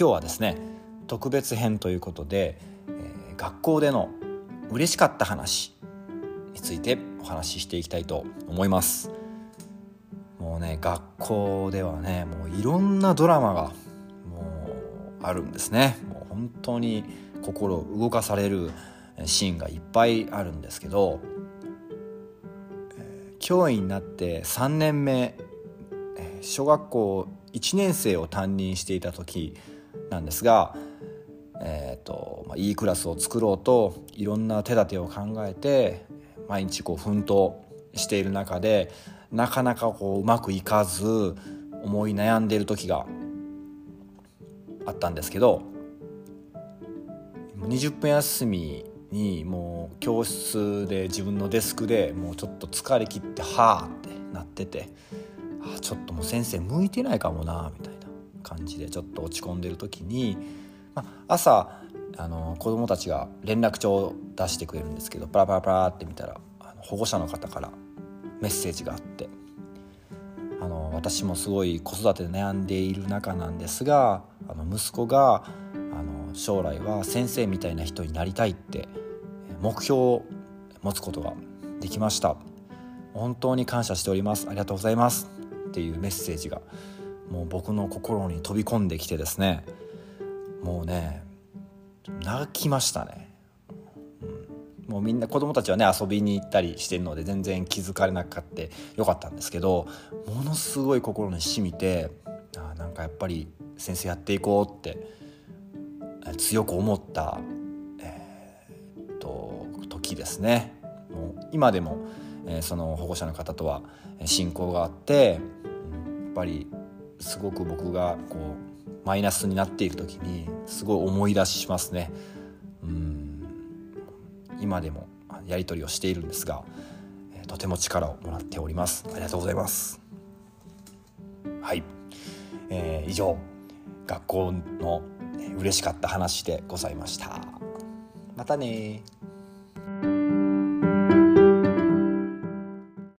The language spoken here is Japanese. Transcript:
今日はですね特別編ということで、学校での嬉しかった話についてお話ししていきたいと思います。もうね学校ではねもういろんなドラマがもうあるんですね。もう本当に心を動かされるシーンがいっぱいあるんですけど、教員になって3年目、小学校1年生を担任していた時なんですが、いいクラスを作ろうといろんな手立てを考えて毎日こう奮闘している中でなかなかこううまくいかず思い悩んでいる時があったんですけど、20分休みにもう教室で自分のデスクでもうちょっと疲れ切ってはーってなってて、あちょっともう先生向いてないかもなみたいな感じでちょっと落ち込んでる時に、朝子どもたちが連絡帳を出してくれるんですけどパラパラパラって見たら保護者の方からメッセージがあって、私もすごい子育てで悩んでいる中なんですが息子が将来は先生みたいな人になりたいって目標を持つことができました。本当に感謝しております、ありがとうございますっていうメッセージがもう僕の心に飛び込んできてですね、もうね泣きましたね。もうみんな子供たちはね遊びに行ったりしてるので全然気づかれなかったよかったんですけど、ものすごい心に染みて、なんかやっぱり先生やっていこうって強く思った、時ですね。もう今でも、その保護者の方とは親交があって、やっぱりすごく僕がこうマイナスになっている時にすごい思い出しますね。今でもやり取りをしているんですが、とても力をもらっております、ありがとうございます。はい、以上学校の嬉しかった話でございました。またね。